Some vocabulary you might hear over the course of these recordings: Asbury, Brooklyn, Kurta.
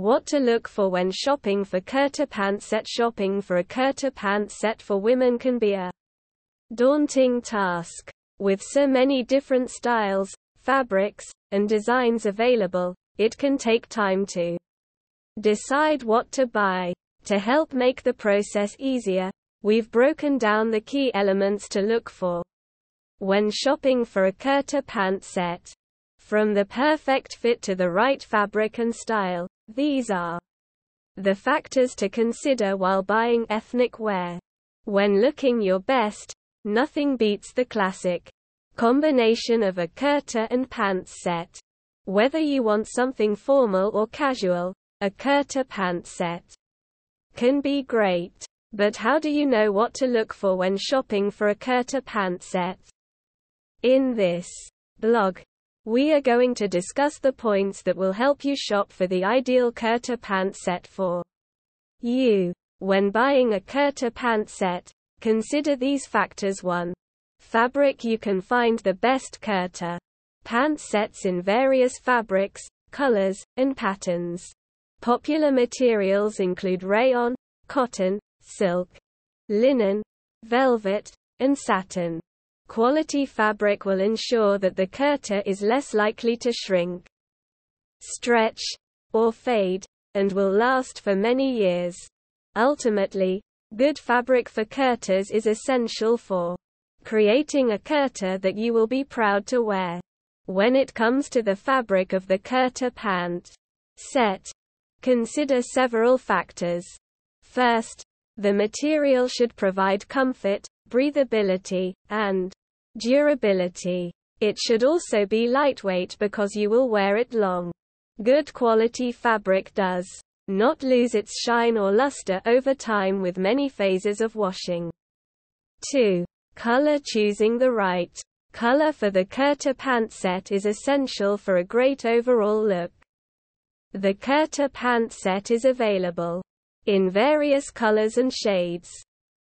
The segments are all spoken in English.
What to look for when shopping for kurta pant set. Shopping for a kurta pant set for women can be a daunting task. With so many different styles, fabrics, and designs available, it can take time to decide what to buy. To help make the process easier, we've broken down the key elements to look for when shopping for a kurta pant set. From the perfect fit to the right fabric and style, these are the factors to consider while buying ethnic wear. When looking your best, nothing beats the classic combination of a kurta and pants set. Whether you want something formal or casual, a kurta pant set can be great. But how do you know what to look for when shopping for a kurta pant set? In this blog, we are going to discuss the points that will help you shop for the ideal kurta pant set for you. When buying a kurta pant set, consider these factors. 1. Fabric. You can find the best kurta pant sets in various fabrics, colors, and patterns. Popular materials include rayon, cotton, silk, linen, velvet, and satin. Quality fabric will ensure that the kurta is less likely to shrink, stretch, or fade, and will last for many years. Ultimately, good fabric for kurtas is essential for creating a kurta that you will be proud to wear. When it comes to the fabric of the kurta pant set, consider several factors. First, the material should provide comfort, breathability, and durability. It should also be lightweight because you will wear it long. Good quality fabric does not lose its shine or luster over time with many phases of washing. 2. Color. Choosing the right color for the kurta pant set is essential for a great overall look. The kurta pant set is available in various colors and shades.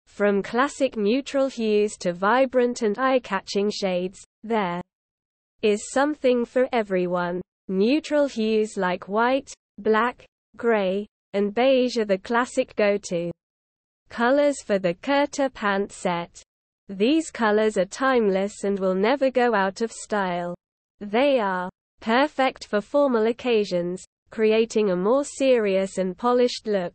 From classic neutral hues to vibrant and eye-catching shades, there is something for everyone. Neutral hues like white, black, gray, and beige are the classic go-to colors for the kurta pant set. These colors are timeless and will never go out of style. They are perfect for formal occasions, creating a more serious and polished look.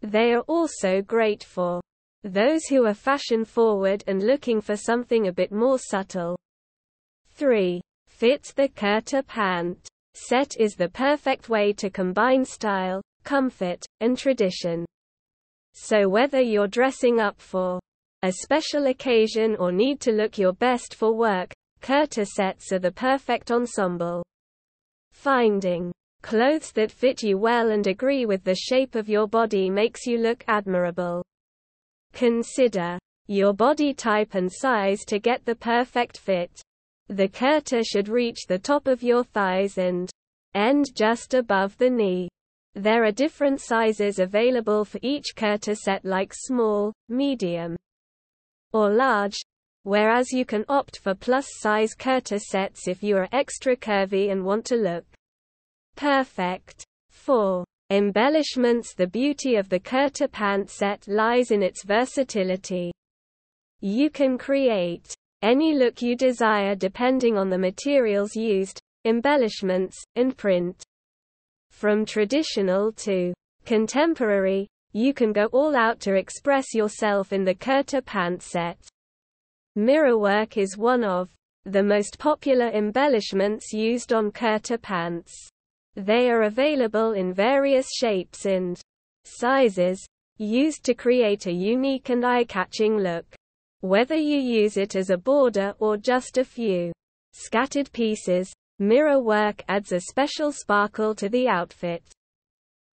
They are also great for those who are fashion-forward and looking for something a bit more subtle. 3. Fit. The kurta pant set is the perfect way to combine style, comfort, and tradition. So whether you're dressing up for a special occasion or need to look your best for work, kurta sets are the perfect ensemble. Finding clothes that fit you well and agree with the shape of your body makes you look admirable. Consider your body type and size to get the perfect fit. The kurta should reach the top of your thighs and end just above the knee. There are different sizes available for each kurta set, like small, medium, or large, whereas you can opt for plus-size kurta sets if you are extra curvy and want to look perfect. 4. Embellishments. The beauty of the kurta pant set lies in its versatility. You can create any look you desire depending on the materials used, embellishments, and print. From traditional to contemporary, you can go all out to express yourself in the kurta pant set. Mirrorwork is one of the most popular embellishments used on kurta pants. They are available in various shapes and sizes, used to create a unique and eye-catching look. Whether you use it as a border or just a few scattered pieces, mirror work adds a special sparkle to the outfit.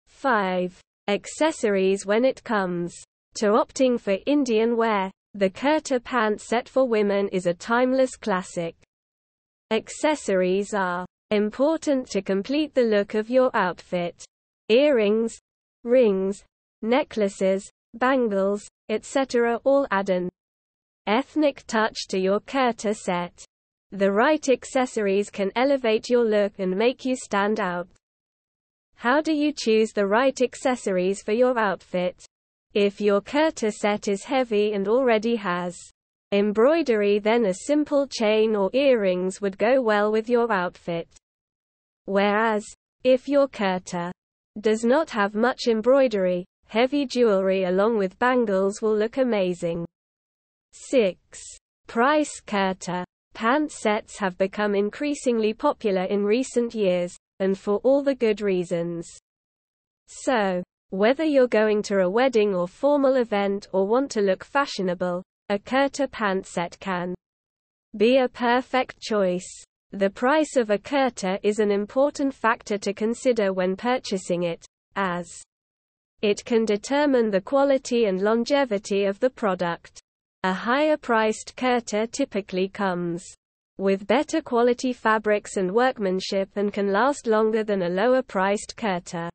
5. Accessories. When it comes to opting for Indian wear, the kurta pant set for women is a timeless classic. Accessories are important to complete the look of your outfit. Earrings, rings, necklaces, bangles, etc. all add an ethnic touch to your kurta set. The right accessories can elevate your look and make you stand out. How do you choose the right accessories for your outfit? If your kurta set is heavy and already has embroidery, then a simple chain or earrings would go well with your outfit. Whereas, if your kurta does not have much embroidery, heavy jewelry along with bangles will look amazing. 6. Price kurta. Pant sets have become increasingly popular in recent years, and for all the good reasons. So, whether you're going to a wedding or formal event or want to look fashionable, a kurta pant set can be a perfect choice. The price of a kurta is an important factor to consider when purchasing it, as it can determine the quality and longevity of the product. A higher-priced kurta typically comes with better quality fabrics and workmanship and can last longer than a lower-priced kurta.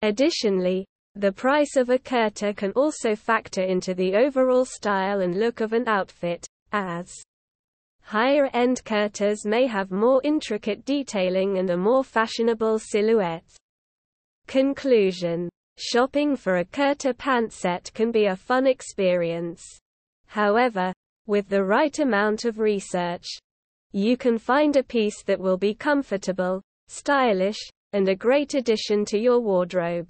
Additionally, the price of a kurta can also factor into the overall style and look of an outfit, as higher-end kurtas may have more intricate detailing and a more fashionable silhouette. Conclusion: shopping for a kurta pant set can be a fun experience. However, with the right amount of research, you can find a piece that will be comfortable, stylish, and a great addition to your wardrobe.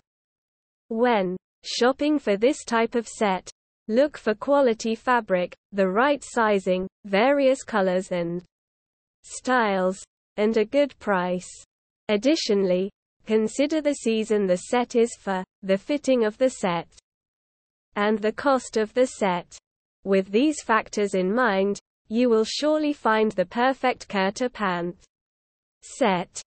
When shopping for this type of set, look for quality fabric, the right sizing, various colors and styles, and a good price. Additionally, consider the season the set is for, the fitting of the set, and the cost of the set. With these factors in mind, you will surely find the perfect kurta pant set.